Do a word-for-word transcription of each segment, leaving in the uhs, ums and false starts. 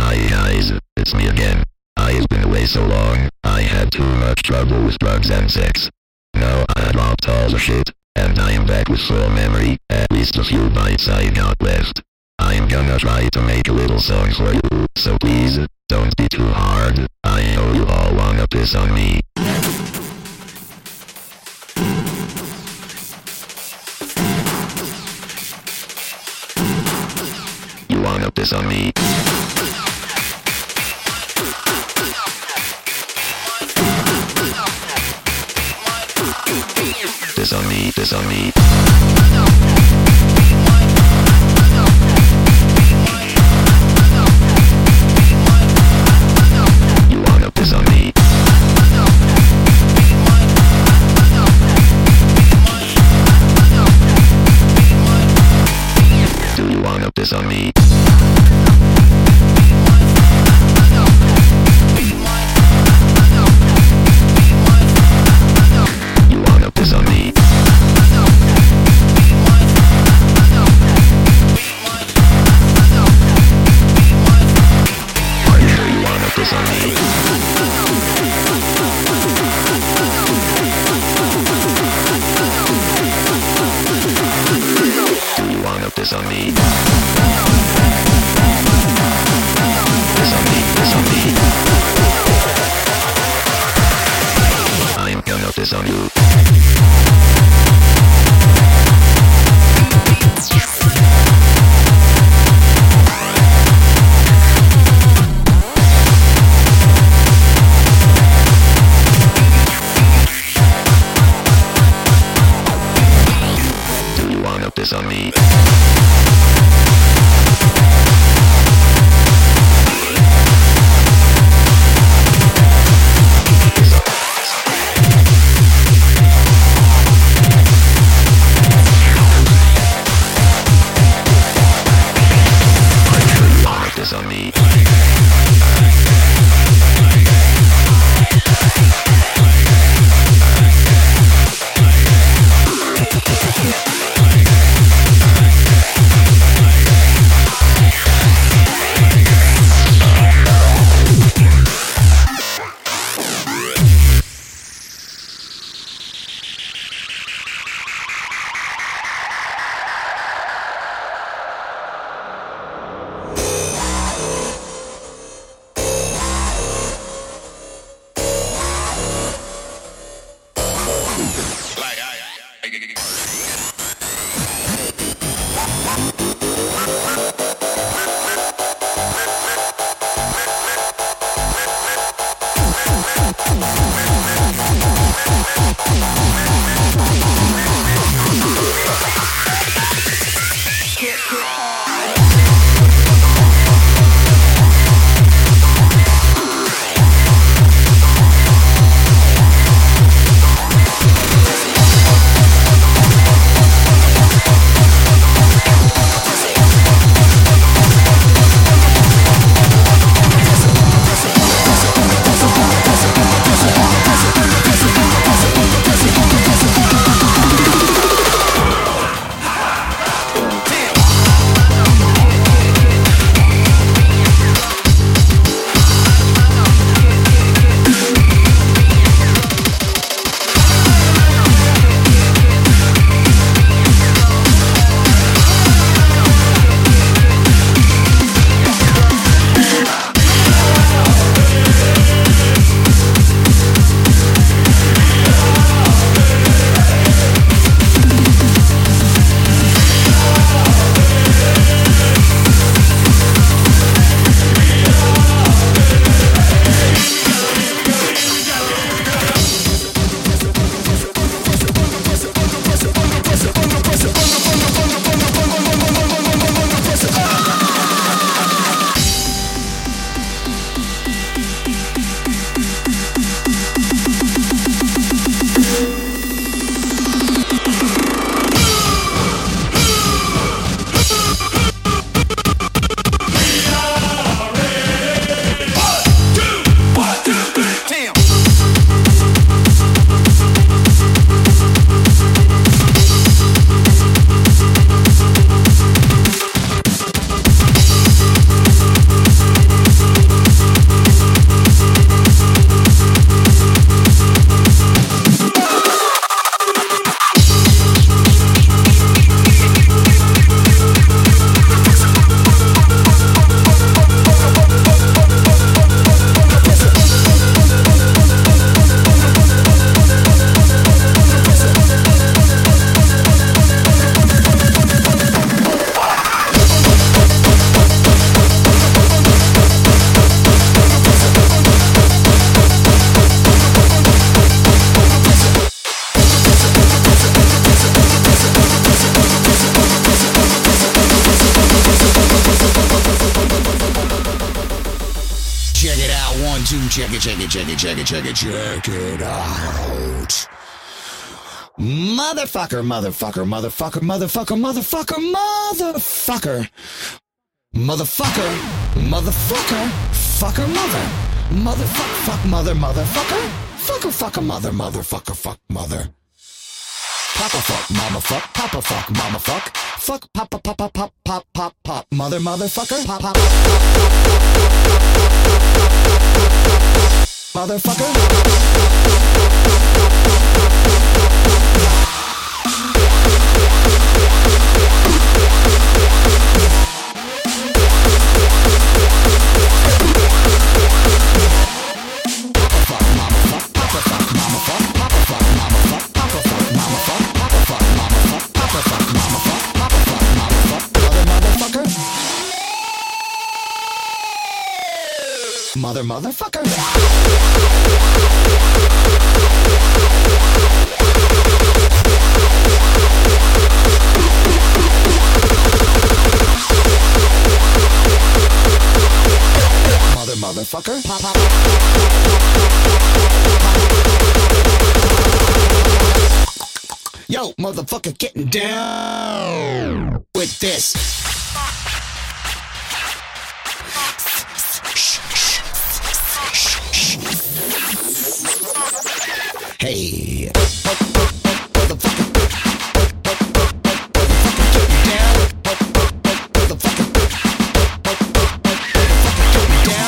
Hi guys, it's me again. I've been away so long, I had too much trouble with drugs and sex. Now I dropped all the shit, and I am back with full memory, at least a few bites I got left. I'm gonna try to make a little song for you, so please, don't be too hard, I know you all wanna piss on me. You wanna piss on me? Piss on me, piss on me. Piss on me. You wanna piss on me? Are you sure you wanna piss on me? Do you wanna piss on me? I'm gonna piss on you. Do you wanna piss on me? On me. One, two, check it, check it, check it, check it, check it, check it out. Motherfucker, motherfucker, motherfucker, motherfucker, motherfucker, motherfucker. Motherfucker, motherfucker, fucker, mother. Motherfuck, fuck, mother, motherfucker. Fucker, fucker, mother, motherfucker, fuck, mother. Papa fuck, mama fuck, papa fuck, mama fuck. Fuck, papa, papa, pop, pop, pop, pop. Mother, motherfucker, pop, pop. Motherfucker. Mother, motherfucker. Mother, motherfucker. Pop, pop. Yo, motherfucker, getting down with this. Hey, mother, motherfucker.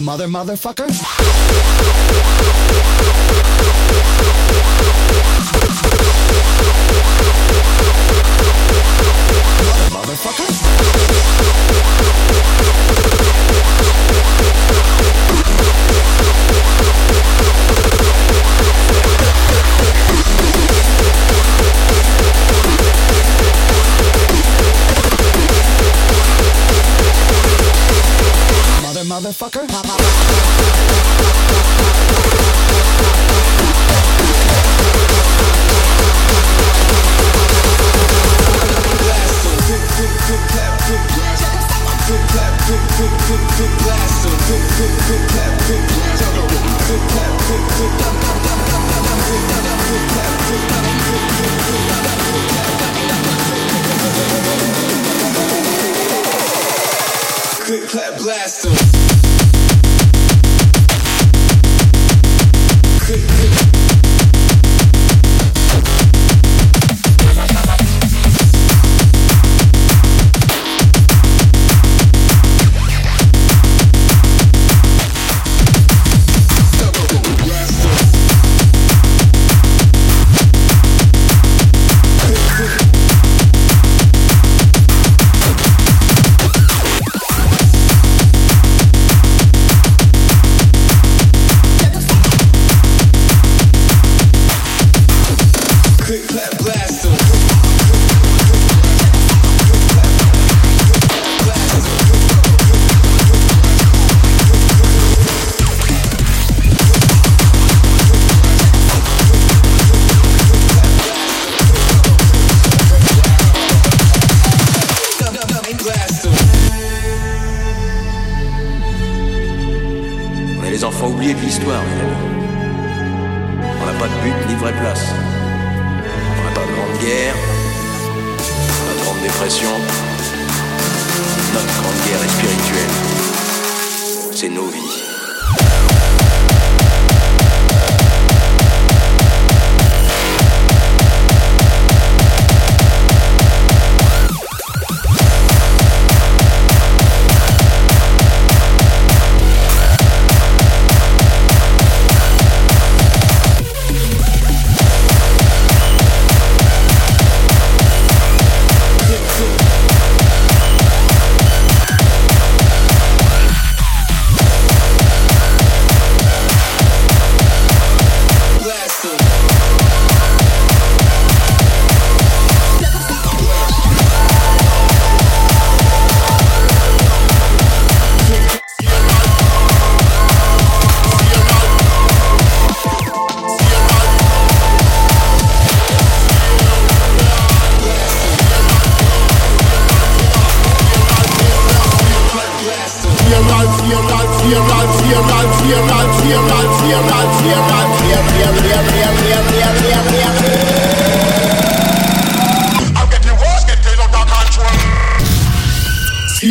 Motherfucker. Mother, motherfucker. Click, clap, blast them. Click, click.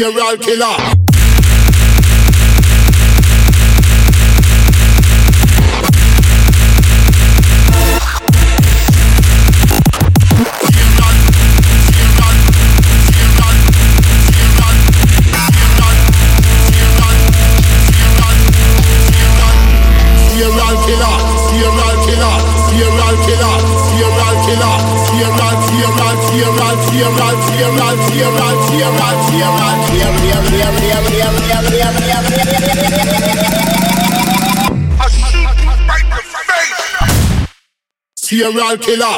serial killer. Serial killer.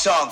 song.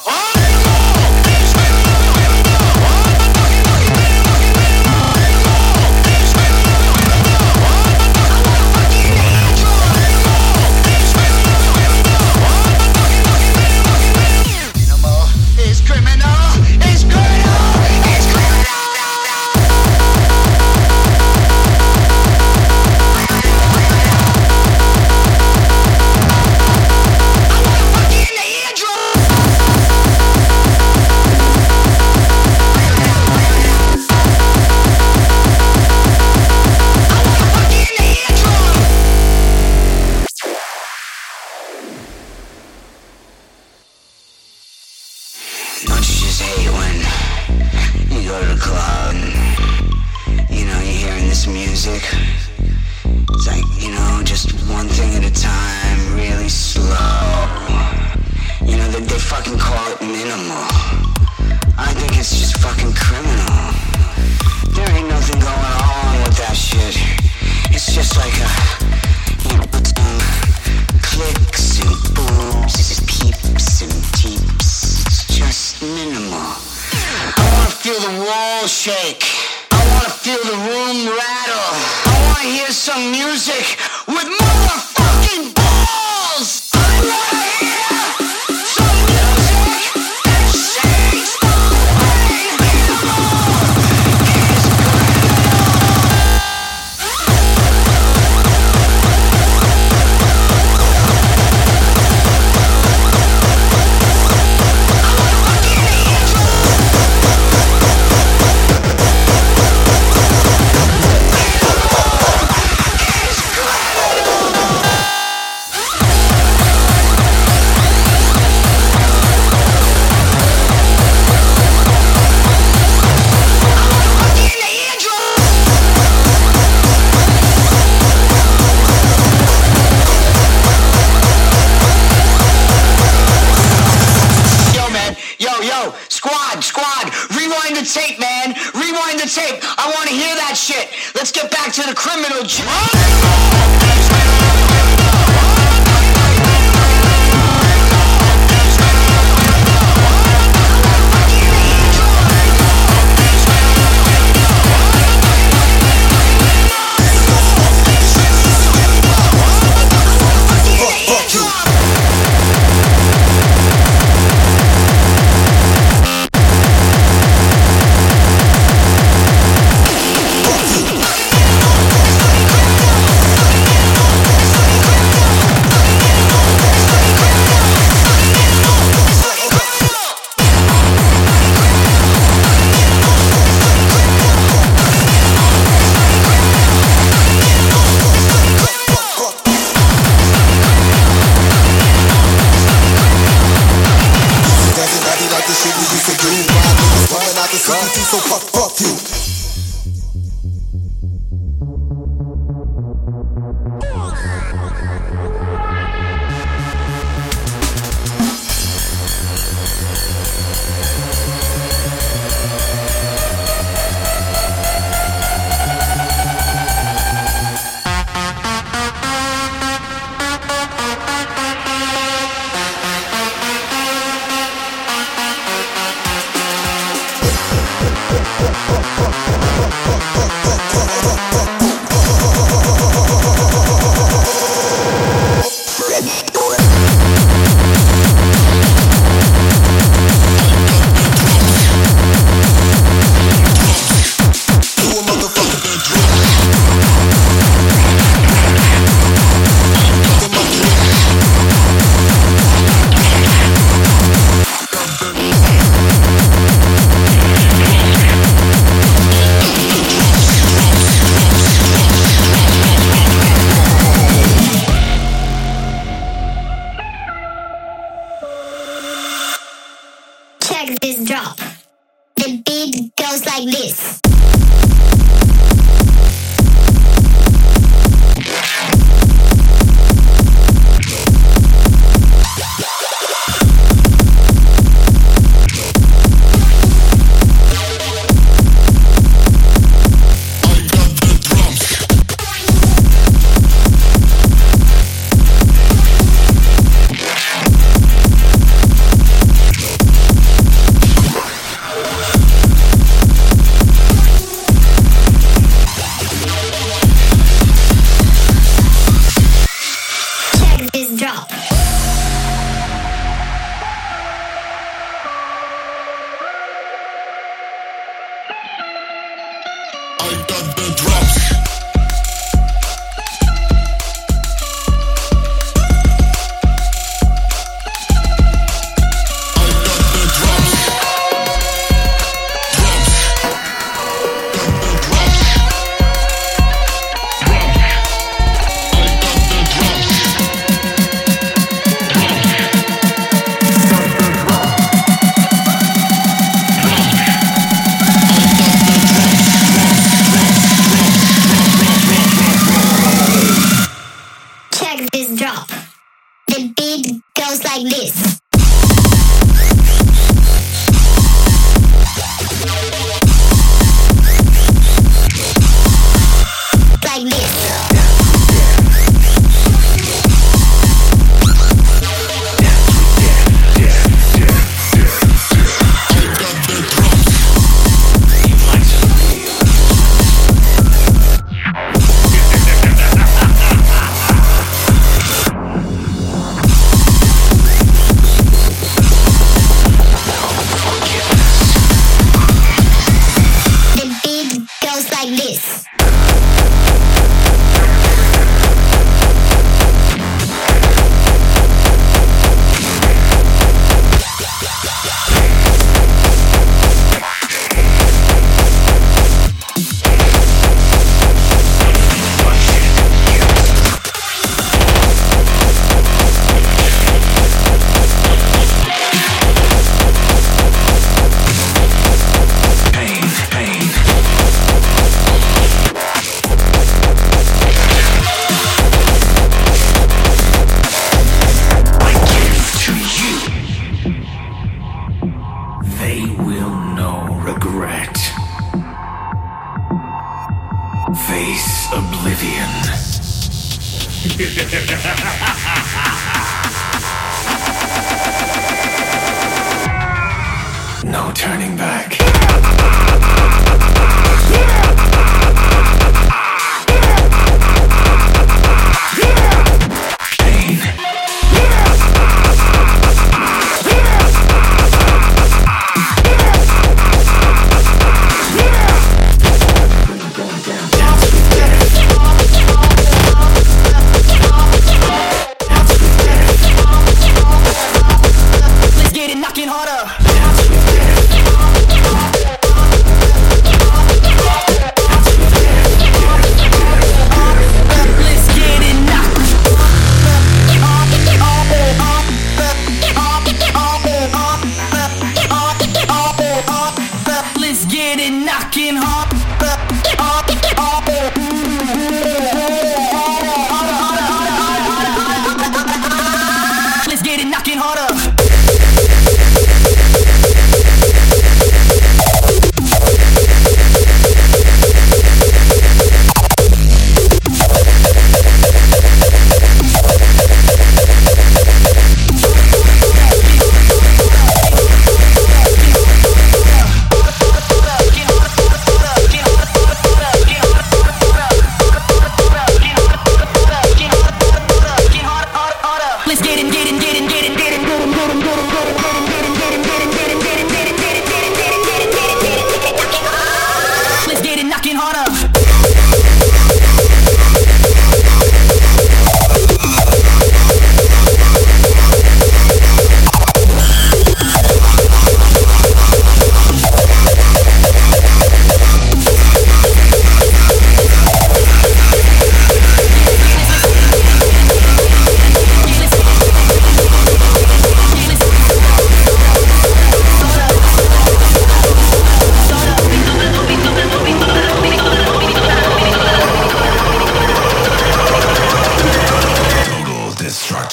No turning back.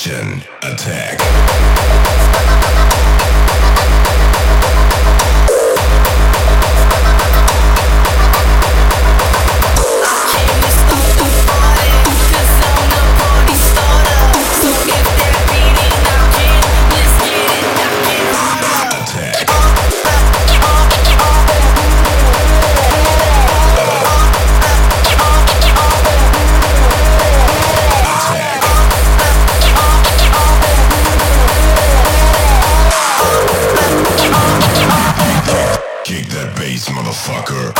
Destruction, motherfucker.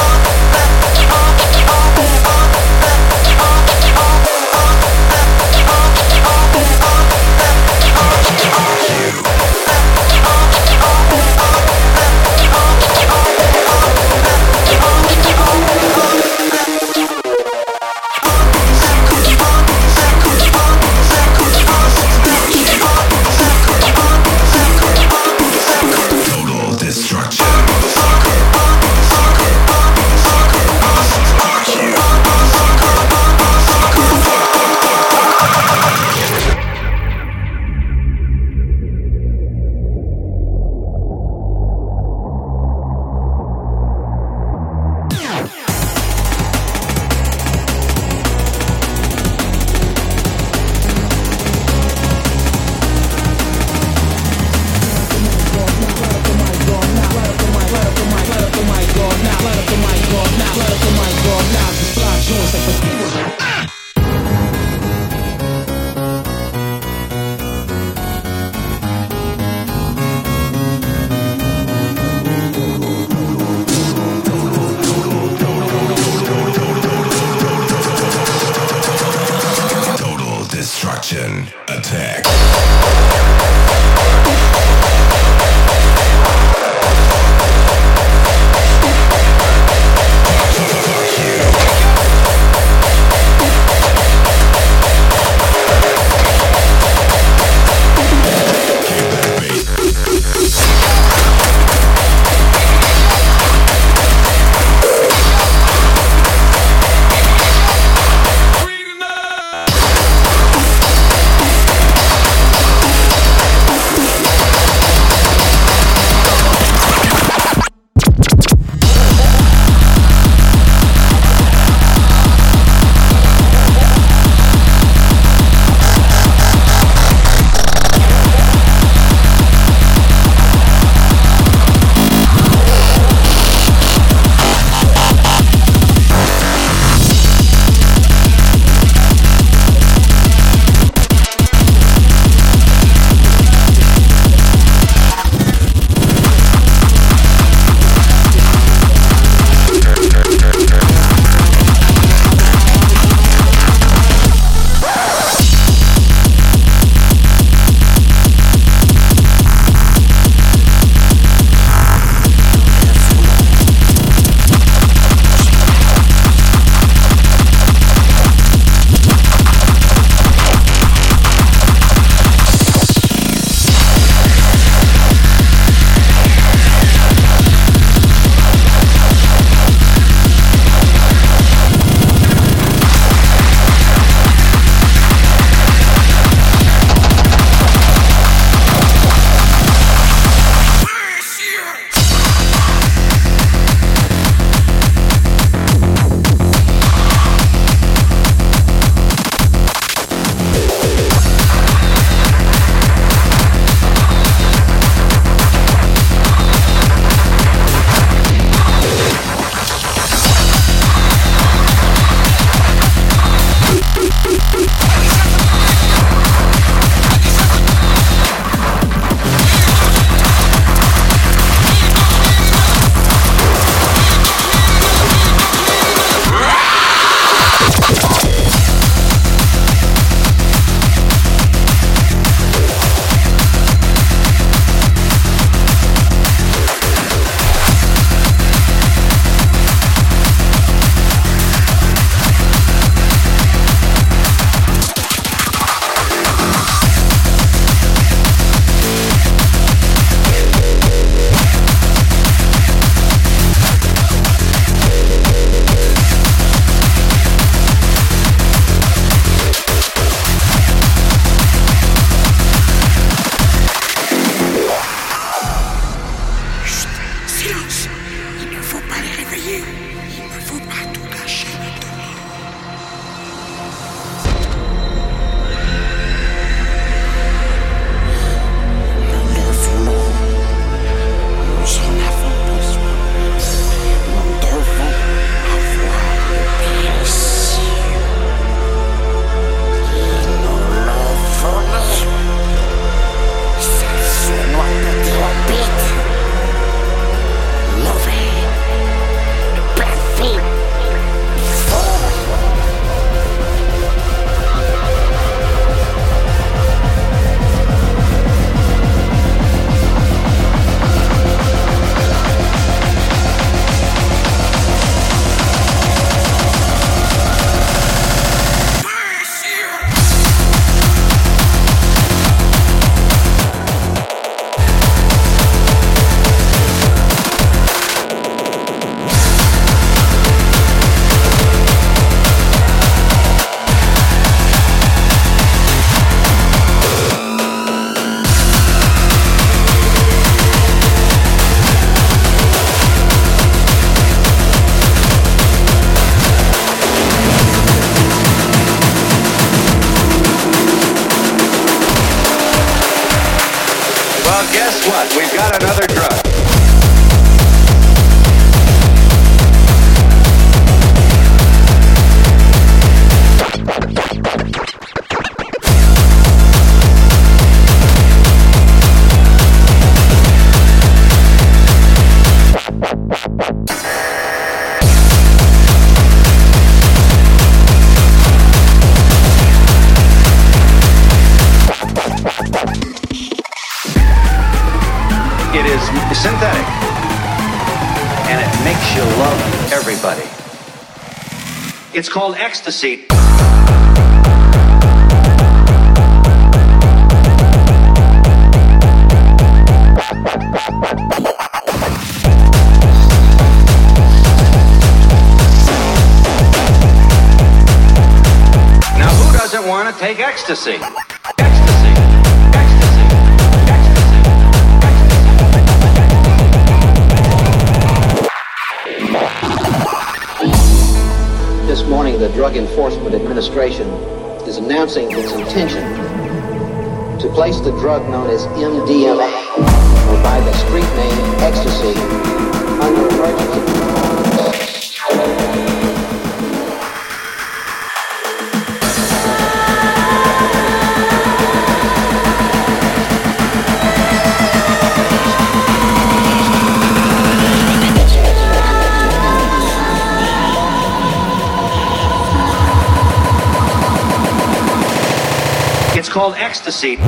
synthetic, and it makes you love everybody. It's called ecstasy. Want to take ecstasy. This morning, the Drug Enforcement Administration is announcing its intention to place the drug known as M D M A, or by the street name ecstasy, under emergency control. It's called ecstasy.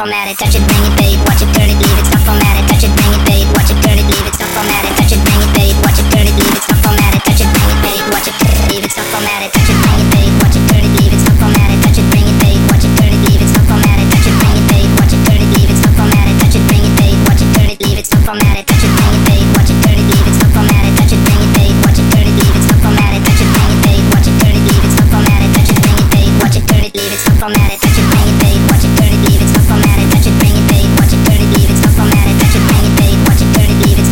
formatted, touch it, bang it, babe, watch it, turn it, leave it, it's not formatted, touch it, bang it, babe, watch it, turn it, leave it, it's not formatted, touch it, bang it, babe, watch it, turn it, leave it, it's not formatted, touch it, bang it, babe, watch it, turn it, leave it, it's not formatted, touch it, bang it, babe, watch it, turn it, leave it, it's not formatted, touch it, bang it, babe, watch it, turn it, leave it, it's not formatted, touch it, bang it, babe, watch it, turn it, leave it, it's not formatted, touch it, bang it, babe, watch it, turn it, leave it, it's not formatted, touch it, bang it, babe, watch it, turn it, leave it, it's not formatted, touch it, bang it, babe, watch it, turn it, leave it, it's not formatted, touch it, bang it, babe, watch it, turn it, leave it, it's not formatted, touch it, bang it, babe, watch it, turn it, leave it, it's not formatted, touch it, bang it, babe, watch it, turn it, leave it, it's not formatted, touch it, bang it, babe, watch it, turn it, leave it, it's not formatted, touch it, bang it, babe, watch it, turn it, leave it, it's not formatted, touch it, bang it, babe, watch it, turn it, leave it, it's not formatted, touch it, bang it, babe, watch it, turn it, leave it, it's not formatted, touch it, bang it, babe, watch it, turn it, leave it, it's not formatted, touch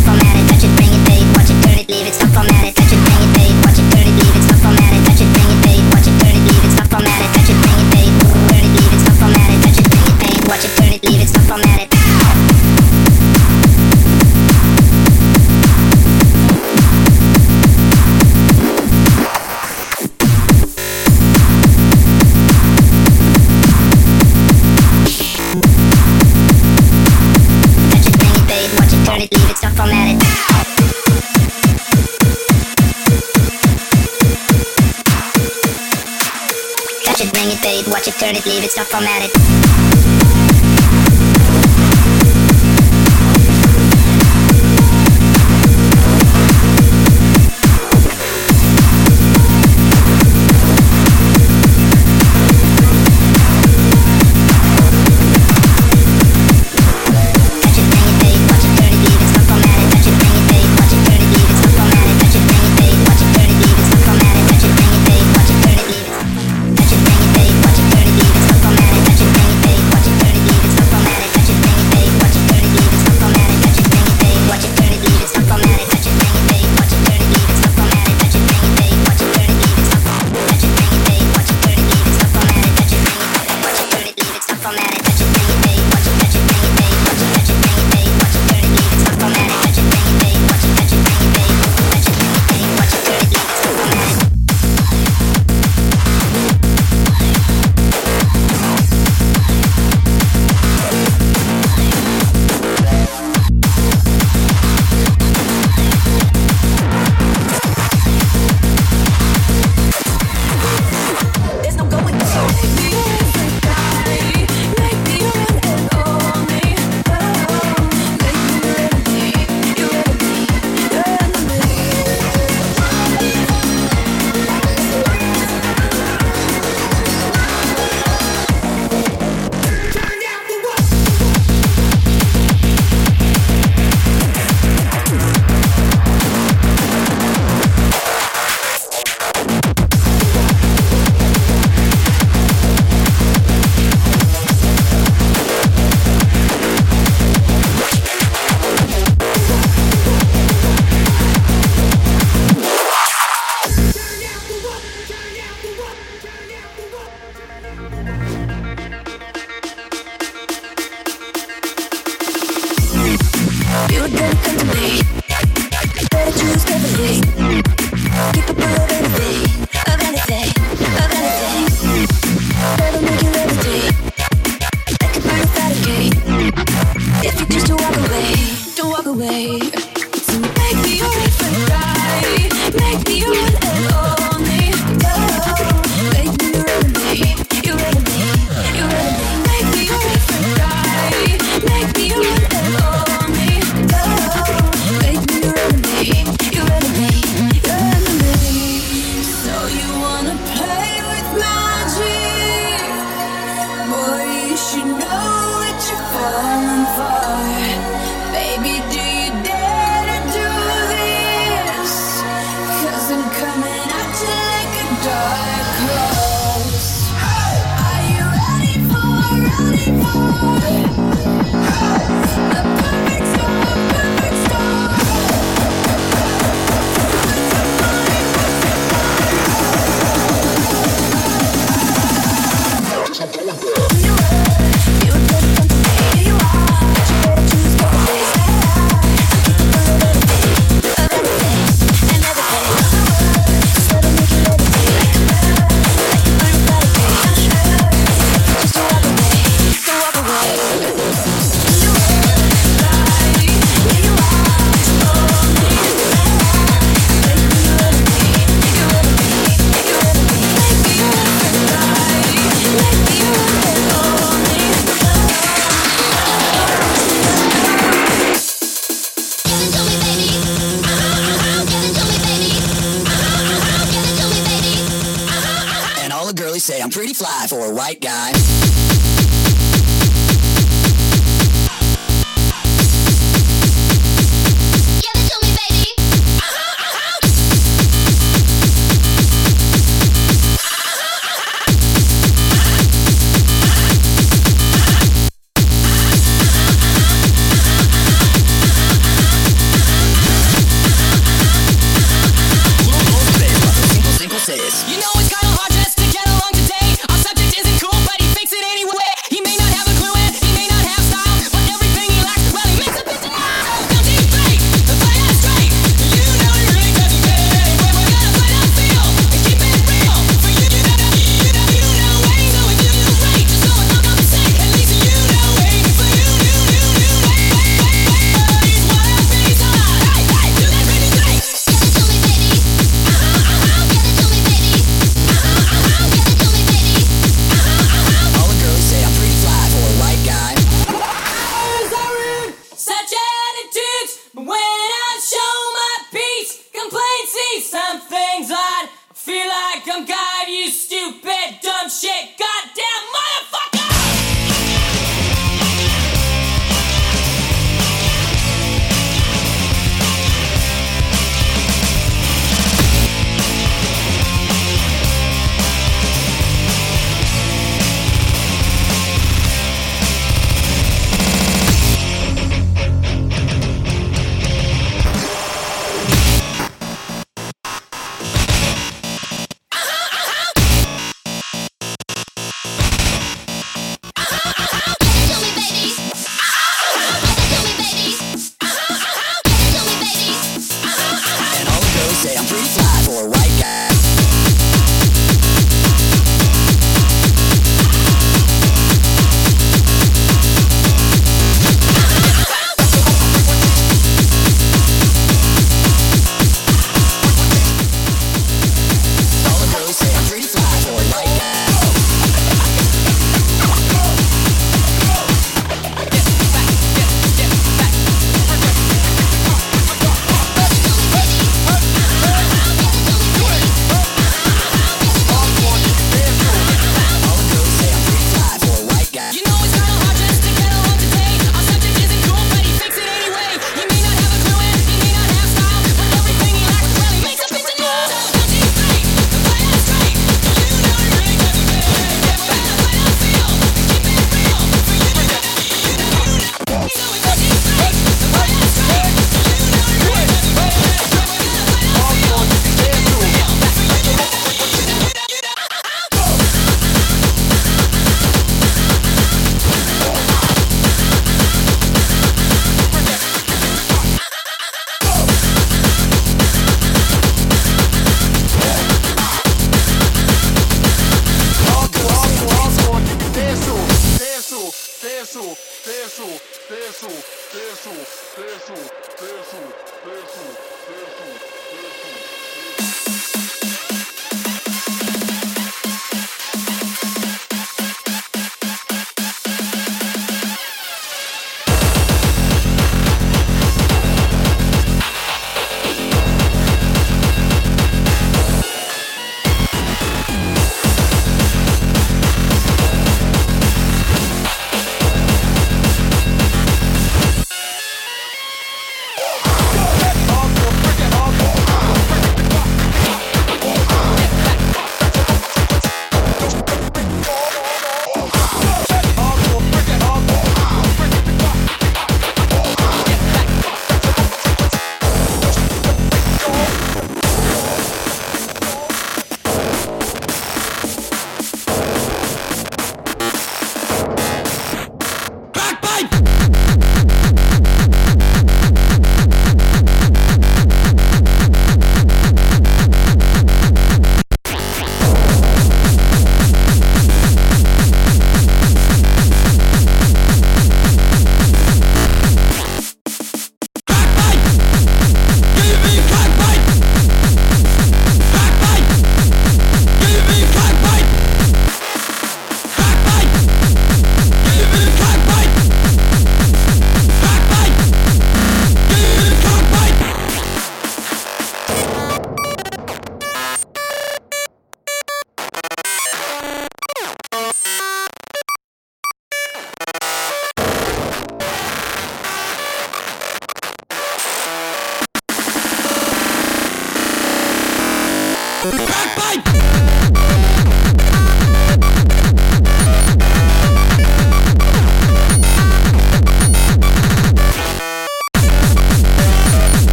it, bang it, babe, turn it, leave it, it's not formatted, touch it, bang it, babe, watch it, turn it, leave it, it's not formatted. Watch it, turn it, leave it, stop formatted. Hey, girlies say I'm pretty fly for a white guy.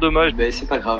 Dommage, mais c'est pas grave.